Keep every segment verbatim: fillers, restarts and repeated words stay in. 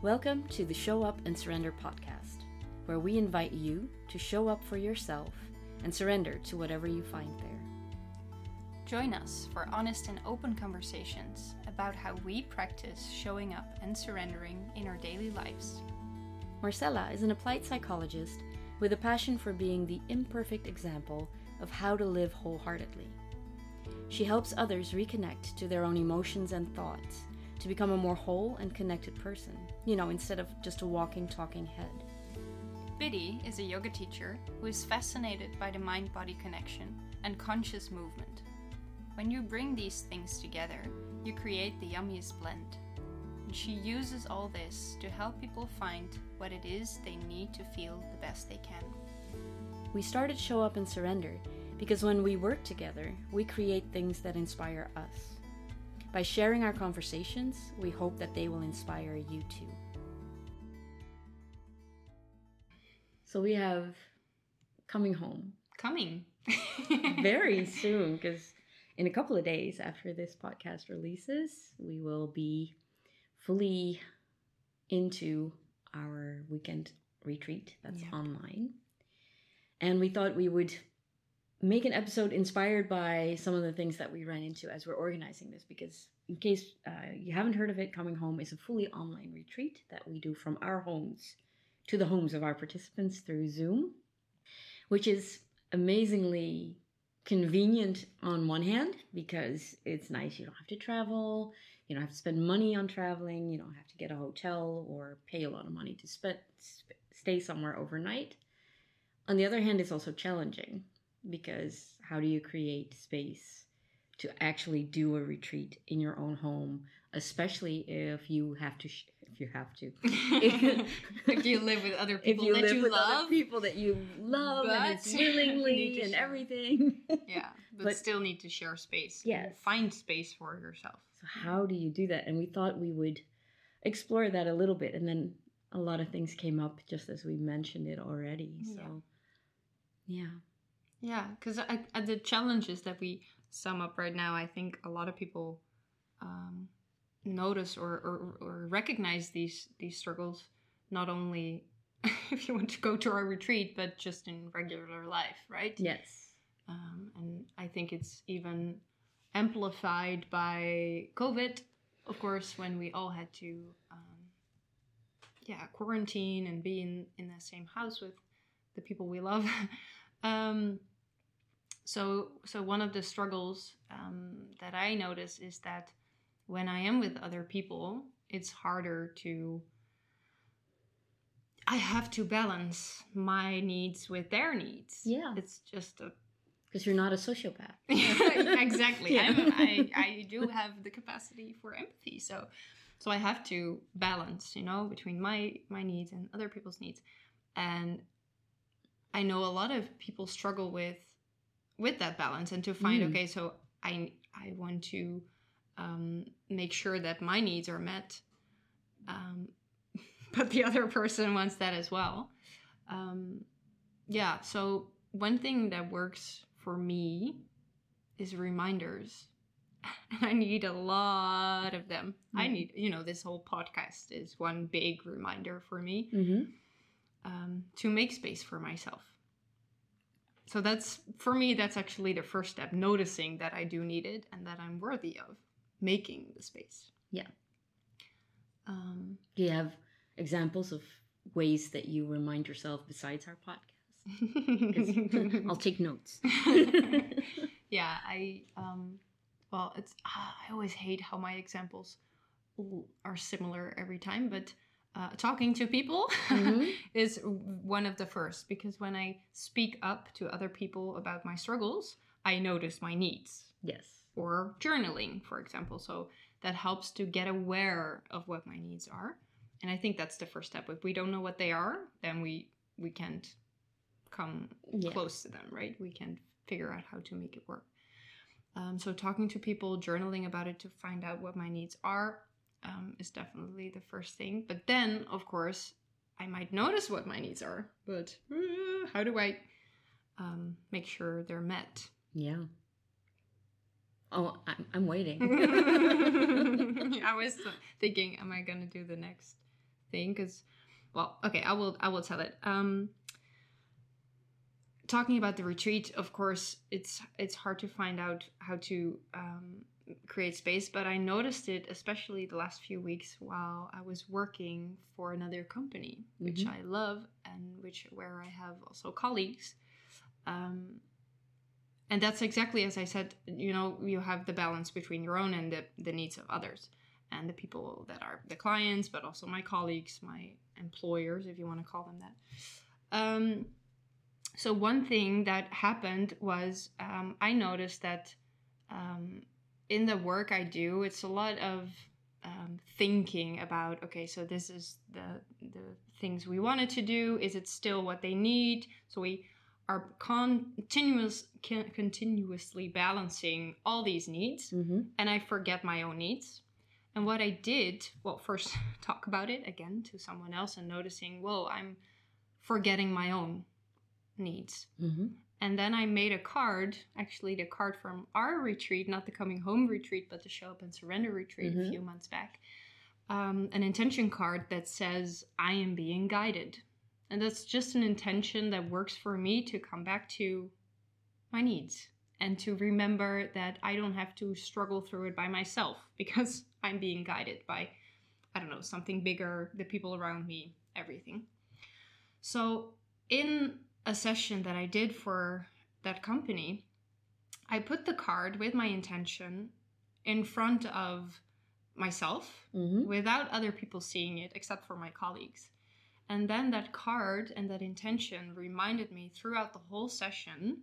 Welcome to the Show Up and Surrender podcast, where we invite you to show up for yourself and surrender to whatever you find there. Join us for honest and open conversations about how we practice showing up and surrendering in our daily lives. Marcella is an applied psychologist with a passion for being the imperfect example of how to live wholeheartedly. She helps others reconnect to their own emotions and thoughts to become a more whole and connected person, you know, instead of just a walking, talking head. Biddy is a yoga teacher who is fascinated by the mind-body connection and conscious movement. When you bring these things together, you create the yummiest blend. And she uses all this to help people find what it is they need to feel the best they can. We started Show Up and Surrender because when we work together, we create things that inspire us. By sharing our conversations, we hope that they will inspire you too. So we have Coming Home. Coming. Very soon, because in a couple of days after this podcast releases, we will be fully into our weekend retreat that's yep. online. And we thought we would make an episode inspired by some of the things that we ran into as we're organizing this, because in case uh, you haven't heard of it, Coming Home is a fully online retreat that we do from our homes to the homes of our participants through Zoom, which is amazingly convenient on one hand because it's nice. You don't have to travel. You don't have to spend money on traveling. You don't have to get a hotel or pay a lot of money to spend, stay somewhere overnight. On the other hand, it's also challenging. Because how do you create space to actually do a retreat in your own home, especially if you have to, sh- if you have to, if you live with other people you that you with love, other people that you love, but and it's willingly and share. everything. Yeah, but, but still need to share space. Yes, find space for yourself. So how do you do that? And we thought we would explore that a little bit, and then a lot of things came up just as we mentioned it already. So, yeah. yeah. Yeah, because the challenges that we sum up right now, I think a lot of people um, notice or, or, or recognize these, these struggles, not only if you want to go to our retreat, but just in regular life, right? Yes. Um, and I think it's even amplified by COVID, of course, when we all had to, um, yeah, quarantine and be in, in the same house with the people we love. Um, so, so one of the struggles, um, that I notice is that when I am with other people, it's harder to, I have to balance my needs with their needs. Yeah. It's just a... Because you're not a sociopath. Exactly. Yeah. I'm, I, I do have the capacity for empathy. So, so I have to balance, you know, between my, my needs and other people's needs. And I know a lot of people struggle with with that balance and to find, mm. okay, so I I want to um, make sure that my needs are met, um, but the other person wants that as well. Um, yeah, so one thing that works for me is reminders. And I need a lot of them. Mm. I need, you know, this whole podcast is one big reminder for me. Mm-hmm. Um, to make space for myself. So that's, for me, that's actually the first step, noticing that I do need it and that I'm worthy of making the space. Yeah. Um, do you have examples of ways that you remind yourself besides our podcast? 'Cause I'll take notes. Yeah, I, um, well, it's, ah, I always hate how my examples are similar every time, but Uh, talking to people mm-hmm. is one of the first, because when I speak up to other people about my struggles, I notice my needs. Yes. Or journaling, for example. So that helps to get aware of what my needs are. And I think that's the first step. If we don't know what they are, then we, we can't come yeah. close to them, right? We can't figure out how to make it work. Um, so talking to people, journaling about it to find out what my needs are, Um, is definitely the first thing. But then, of course, I might notice what my needs are, but uh, how do I um, make sure they're met? Yeah. Oh, I'm, I'm waiting. I was thinking, am I going to do the next thing, because, well, okay, I will, I will tell it. Um, talking about the retreat, of course, it's, it's hard to find out how to, um, create space, but I noticed it, especially the last few weeks while I was working for another company, mm-hmm. which I love and which, where I have also colleagues. Um, and that's exactly as I said, you know, you have the balance between your own and the, the needs of others and the people that are the clients, but also my colleagues, my employers, if you want to call them that. Um, so one thing that happened was, um, I noticed that, um, in the work I do, it's a lot of um, thinking about, okay, so this is the the things we wanted to do. Is it still what they need? So we are continuous, can, continuously balancing all these needs. Mm-hmm. And I forget my own needs. And what I did, well, first talk about it again to someone else and noticing, whoa, I'm forgetting my own needs. Mm-hmm. And then I made a card, actually the card from our retreat, not the Coming Home retreat, but the Show Up and Surrender retreat mm-hmm. a few months back, um, an intention card that says, I am being guided. And that's just an intention that works for me to come back to my needs and to remember that I don't have to struggle through it by myself because I'm being guided by, I don't know, something bigger, the people around me, everything. So in a session that I did for that company, I put the card with my intention in front of myself mm-hmm. without other people seeing it except for my colleagues. And then that card and that intention reminded me throughout the whole session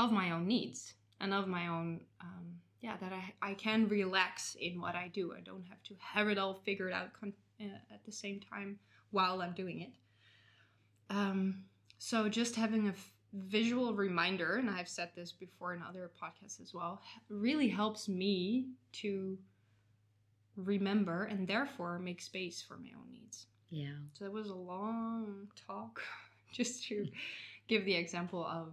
of my own needs and of my own, um, yeah, that I, I can relax in what I do. I don't have to have it all figured out con- uh, at the same time while I'm doing it. Um, So just having a f- visual reminder, and I've said this before in other podcasts as well, really helps me to remember and therefore make space for my own needs. Yeah. So that was a long talk just to give the example of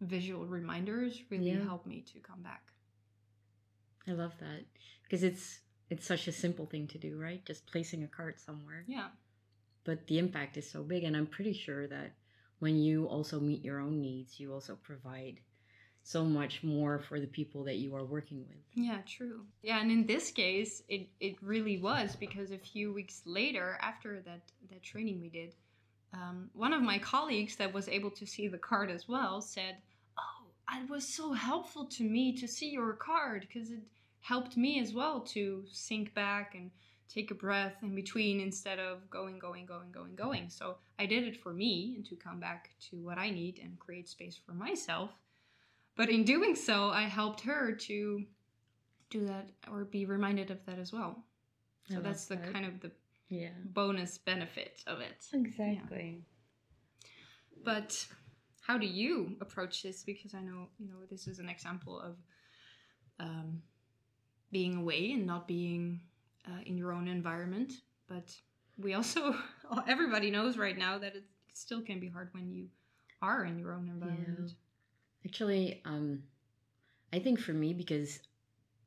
visual reminders really yeah. help me to come back. I love that because it's it's such a simple thing to do, right? Just placing a card somewhere. Yeah. But the impact is so big, and I'm pretty sure that when you also meet your own needs, you also provide so much more for the people that you are working with. Yeah, true. Yeah, and in this case, it, it really was, because a few weeks later, after that, that training we did, um, one of my colleagues that was able to see the card as well said, oh, it was so helpful to me to see your card, because it helped me as well to sink back and take a breath in between instead of going, going, going, going, going. So I did it for me and to come back to what I need and create space for myself. But in doing so, I helped her to do that or be reminded of that as well. So that's the kind of the yeah. bonus benefit of it. Exactly. Yeah. But how do you approach this? Because I know, you know, this is an example of um, being away and not being... Uh, in your own environment, but we also, everybody knows right now that it still can be hard when you are in your own environment. Yeah. Actually, um, I think for me, because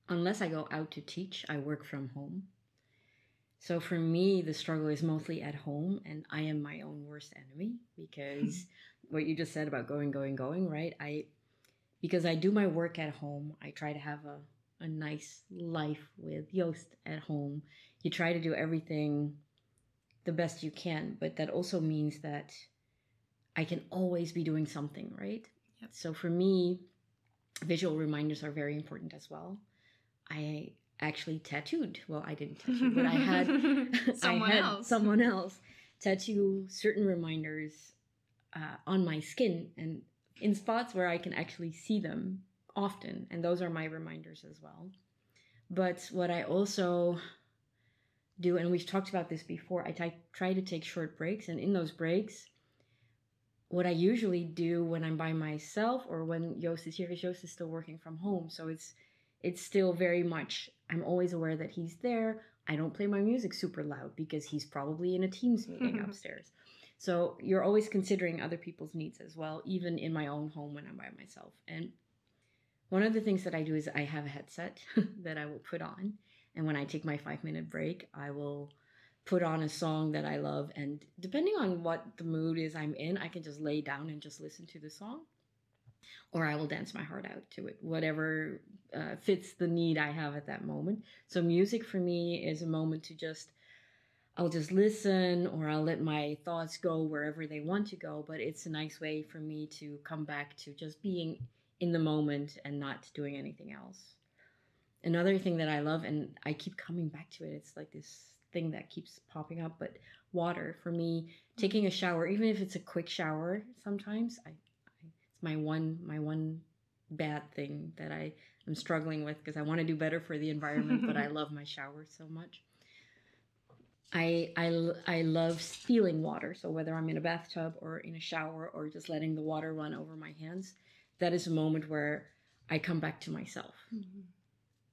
unless I go out to teach, I work from home. So for me, the struggle is mostly at home, and I am my own worst enemy, because what you just said about going, going, going, right? I, because I do my work at home, I try to have a a nice life with Jost at home. You try to do everything the best you can, but that also means that I can always be doing something, right? Yep. So for me, visual reminders are very important as well. I actually tattooed, well, I didn't tattoo, but I had, someone, I had else. someone else tattoo certain reminders uh, on my skin and in spots where I can actually see them often, and those are my reminders as well. But what I also do, and we've talked about this before, I t- try to take short breaks, and in those breaks, what I usually do when I'm by myself or when Jost is here, because Jost is still working from home, so it's it's still very much, I'm always aware that he's there. I don't play my music super loud because he's probably in a Teams meeting upstairs. So you're always considering other people's needs as well, even in my own home when I'm by myself. And one of the things that I do is I have a headset that I will put on. And when I take my five minute break, I will put on a song that I love, and depending on what the mood is I'm in, I can just lay down and just listen to the song, or I will dance my heart out to it, whatever uh, fits the need I have at that moment. So music for me is a moment to just, I'll just listen, or I'll let my thoughts go wherever they want to go, but it's a nice way for me to come back to just being in the moment and not doing anything else. Another thing that I love, and I keep coming back to it, it's like this thing that keeps popping up, but water for me, taking a shower, even if it's a quick shower, sometimes I, I it's my one my one bad thing that I am struggling with, because I want to do better for the environment, but I love my shower so much. I, I, I love feeling water. So whether I'm in a bathtub or in a shower or just letting the water run over my hands, that is a moment where I come back to myself. Mm-hmm.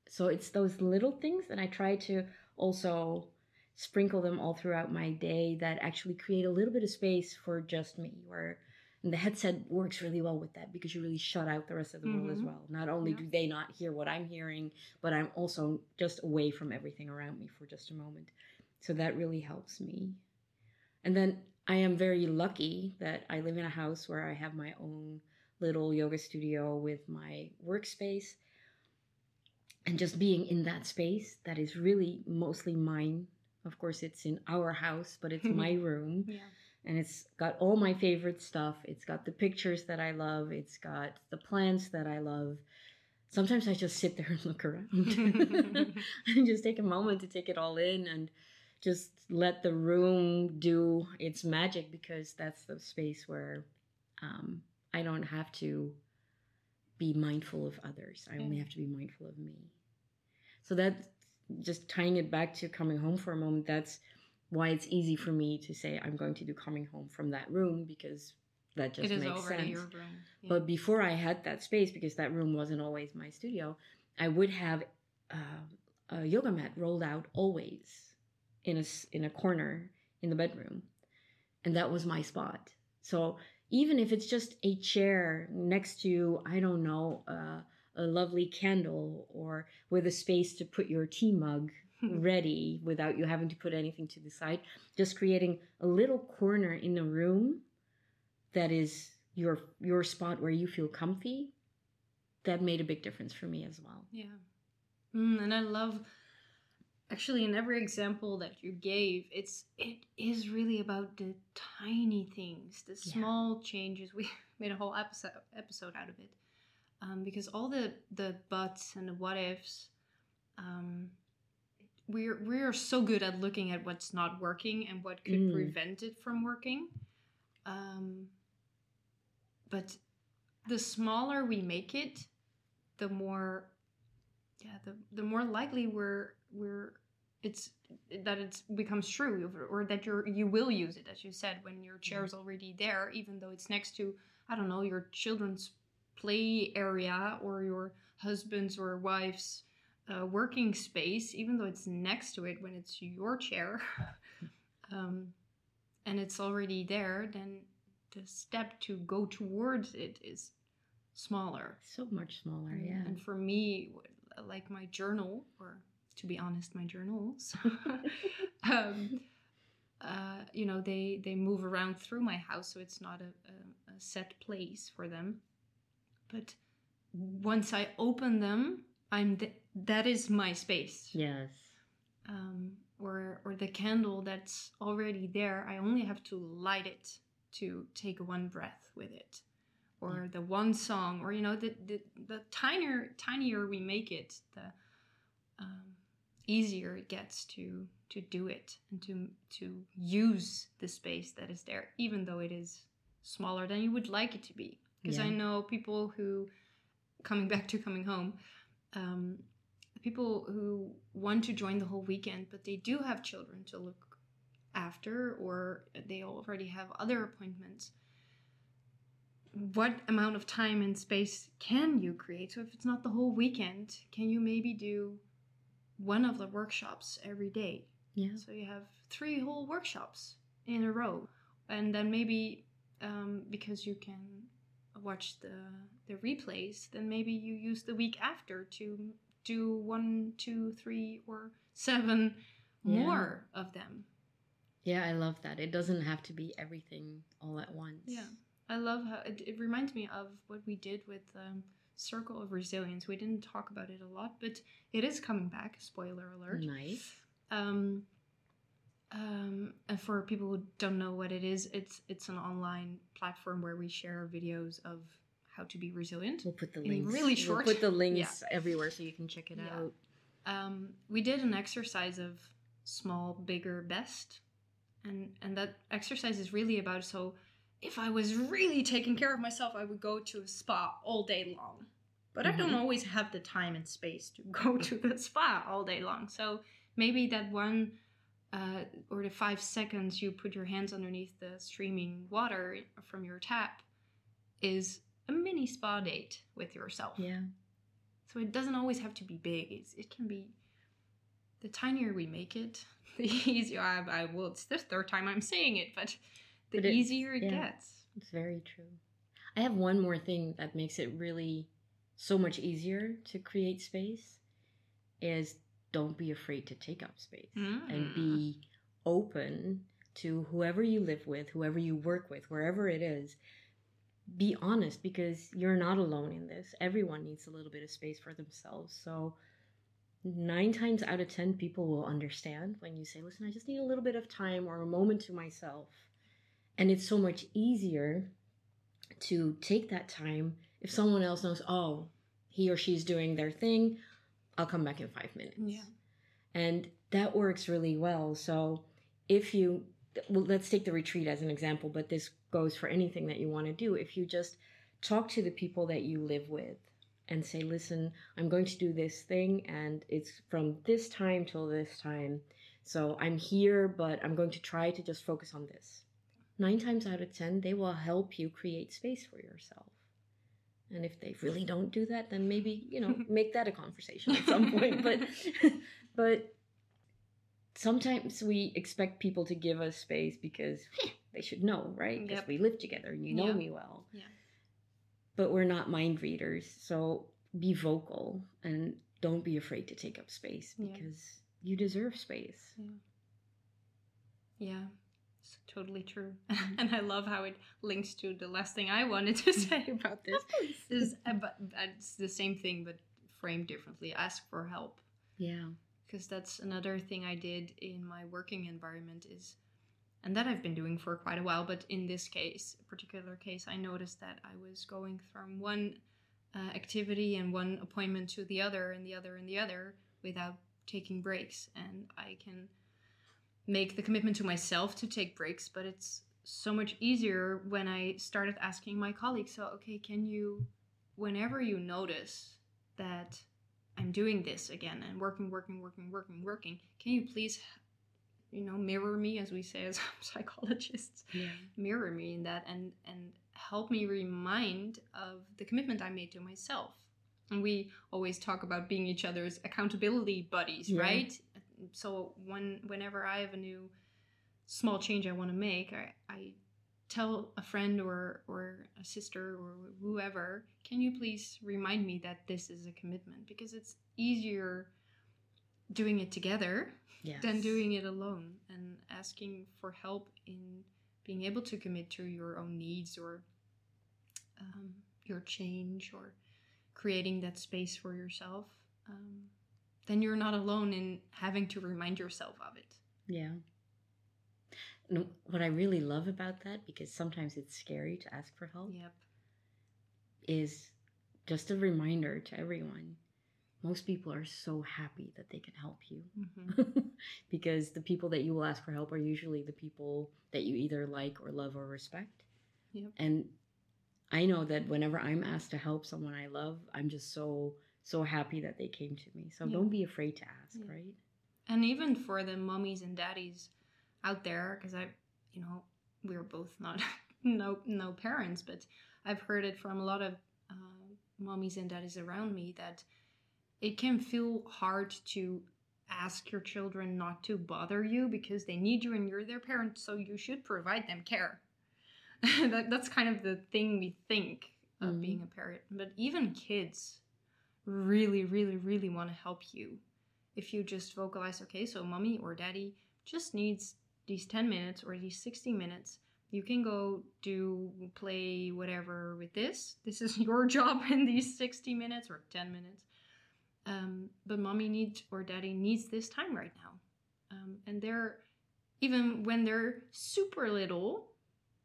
So it's those little things, and I try to also sprinkle them all throughout my day, that actually create a little bit of space for just me. Where, and the headset works really well with that, because you really shut out the rest of the mm-hmm. world as well. Not only yeah. do they not hear what I'm hearing, but I'm also just away from everything around me for just a moment. So that really helps me. And then I am very lucky that I live in a house where I have my own little yoga studio with my workspace. And just being in that space that is really mostly mine. Of course, it's in our house, but it's my room. Yeah. And it's got all my favorite stuff. It's got the pictures that I love. It's got the plants that I love. Sometimes I just sit there and look around and just take a moment to take it all in and just let the room do its magic, because that's the space where um, I don't have to be mindful of others. I only have to be mindful of me. So that, just tying it back to coming home for a moment, that's why it's easy for me to say I'm going to do coming home from that room, because that just makes sense. It is already your room. Yeah. But before I had that space, because that room wasn't always my studio, I would have uh, a yoga mat rolled out always in a, in a corner in the bedroom. And that was my spot. So even if it's just a chair next to, I don't know, uh, a lovely candle, or with a space to put your tea mug ready without you having to put anything to the side, just creating a little corner in the room that is your your spot where you feel comfy, that made a big difference for me as well. Yeah. Mm, and I love, actually, in every example that you gave, it's it is really about the tiny things, the small yeah. changes. We made a whole episode episode out of it, um, because all the, the buts and the what ifs, um, we're, we're so good at looking at what's not working and what could mm. prevent it from working. Um, but the smaller we make it, the more, yeah, the, the more likely we're, we're, it's, that it's becomes true, or that you're, you will use it, as you said, when your chair is already there, even though it's next to, I don't know, your children's play area or your husband's or wife's uh, working space, even though it's next to it when it's your chair, um, and it's already there, then the step to go towards it is smaller. So much smaller, yeah. And for me, like my journal, or to be honest, my journals, um, uh, you know, they, they move around through my house, so it's not a, a, a set place for them. But once I open them, I'm th- that is my space. Yes. Um, Or, or the candle that's already there, I only have to light it to take one breath with it. Or the one song, or, you know, the the, the tinier, tinier we make it, the um, easier it gets to, to do it and to, to use the space that is there, even though it is smaller than you would like it to be. Because yeah. I know people who, coming back to coming home, um, people who want to join the whole weekend, but they do have children to look after, or they already have other appointments. What amount of time and space can you create? So if it's not the whole weekend, can you maybe do one of the workshops every day? Yeah. So you have three whole workshops in a row. And then maybe um, because you can watch the, the replays, then maybe you use the week after to do one, two, three, or seven yeah. more of them. Yeah, I love that. It doesn't have to be everything all at once. Yeah, I love how it, it reminds me of what we did with um, Circle of Resilience. We didn't talk about it a lot, but it is coming back. Spoiler alert. Nice. Um, um, and for people who don't know what it is, it's it's an online platform where we share videos of how to be resilient. We'll put the links. Really short. We'll put the links yeah. everywhere so you can check it yeah. out. Um, we did an exercise of small, bigger, best. And and that exercise is really about, so if I was really taking care of myself, I would go to a spa all day long. But mm-hmm. I don't always have the time and space to go to the spa all day long. So maybe that one uh, or the five seconds you put your hands underneath the streaming water from your tap is a mini spa date with yourself. Yeah. So it doesn't always have to be big. It's, it can be... The tinier we make it, the easier I, I will. It's the third time I'm saying it, but the but it, easier it yeah, gets. It's very true. I have one more thing that makes it really so much easier to create space is don't be afraid to take up space mm. and be open to whoever you live with, whoever you work with, wherever it is. Be honest, because you're not alone in this. Everyone needs a little bit of space for themselves. So nine times out of ten, people will understand when you say, listen, I just need a little bit of time or a moment to myself. And it's so much easier to take that time if someone else knows, oh, he or she's doing their thing. I'll come back in five minutes. Yeah. And that works really well. So if you, well, let's take the retreat as an example, but this goes for anything that you want to do. If you just talk to the people that you live with, and say, listen, I'm going to do this thing and it's from this time till this time. So I'm here, but I'm going to try to just focus on this. Nine times out of ten, they will help you create space for yourself. And if they really don't do that, then maybe, you know, make that a conversation at some point. But but sometimes we expect people to give us space because they should know, right? Because yep. we live together and you know yeah. me well. Yeah. But we're not mind readers, so be vocal and don't be afraid to take up space because yeah. you deserve space. Yeah. yeah, it's totally true. And I love how it links to the last thing I wanted to say about this. is about, It's the same thing, but framed differently. Ask for help. Yeah. Because that's another thing I did in my working environment is... And that I've been doing for quite a while. But in this case, particular case, I noticed that I was going from one uh, activity and one appointment to the other and the other and the other without taking breaks. And I can make the commitment to myself to take breaks. But it's so much easier when I started asking my colleagues, so, okay, can you, whenever you notice that I'm doing this again and working, working, working, working, working, can you please... you know, mirror me, as we say as psychologists, yeah. mirror me in that and, and help me remind of the commitment I made to myself. And we always talk about being each other's accountability buddies, yeah. right? So when whenever I have a new small change I want to make, I, I tell a friend or, or a sister or whoever, can you please remind me that this is a commitment? Because it's easier... doing it together yes. than doing it alone, and asking for help in being able to commit to your own needs or um, your change or creating that space for yourself. Um, then you're not alone in having to remind yourself of it. Yeah. And what I really love about that, because sometimes it's scary to ask for help, yep. is just a reminder to everyone. Most people are so happy that they can help you mm-hmm. because the people that you will ask for help are usually the people that you either like or love or respect. Yep. And I know that whenever I'm asked to help someone I love, I'm just so, so happy that they came to me. So yeah. don't be afraid to ask, yeah. right? And even for the mommies and daddies out there, because I, you know, we're both not, no, no parents, but I've heard it from a lot of uh, mommies and daddies around me that it can feel hard to ask your children not to bother you because they need you and you're their parent, so you should provide them care. that, that's kind of the thing we think of mm-hmm. being a parent. But even kids really, really, really want to help you. If you just vocalize, okay, so mommy or daddy just needs these ten minutes or these sixty minutes, you can go do, play whatever with this. This is your job in these sixty minutes or ten minutes. Um, but mommy needs, or daddy needs this time right now. Um, and they're, even when they're super little,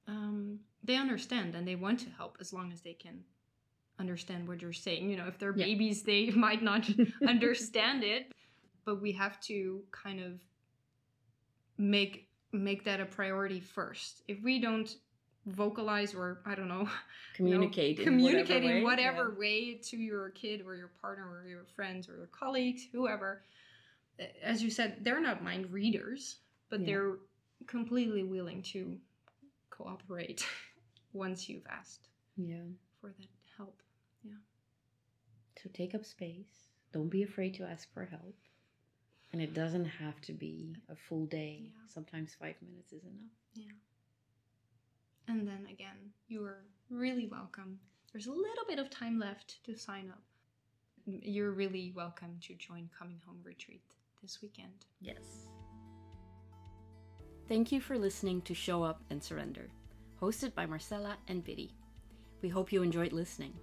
um, they understand and they want to help as long as they can understand what you're saying. You know, if they're yeah. babies, they might not understand it, but we have to kind of make, make that a priority first. If we don't vocalize or, I don't know, communicate, you know, in communicate whatever in whatever way, yeah. way to your kid or your partner or your friends or your colleagues, whoever, as you said, they're not mind readers, but yeah. they're completely willing to cooperate once you've asked yeah. for that help. Yeah. So take up space. Don't be afraid to ask for help. And it doesn't have to be a full day. Yeah. Sometimes five minutes is enough. Yeah. And then again, you are really welcome. There's a little bit of time left to sign up. You're really welcome to join Coming Home Retreat this weekend. Yes. Thank you for listening to Show Up and Surrender, hosted by Marcella and Biddy. We hope you enjoyed listening.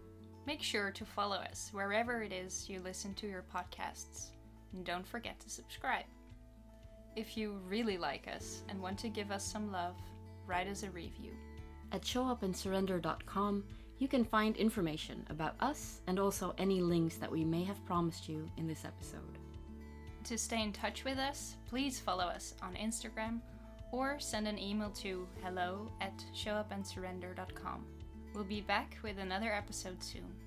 Make sure to follow us wherever it is you listen to your podcasts. And don't forget to subscribe. If you really like us and want to give us some love, write us a review. At show up and surrender dot com, you can find information about us and also any links that we may have promised you in this episode. To stay in touch with us, please follow us on Instagram or send an email to hello at show up and surrender dot com. We'll be back with another episode soon.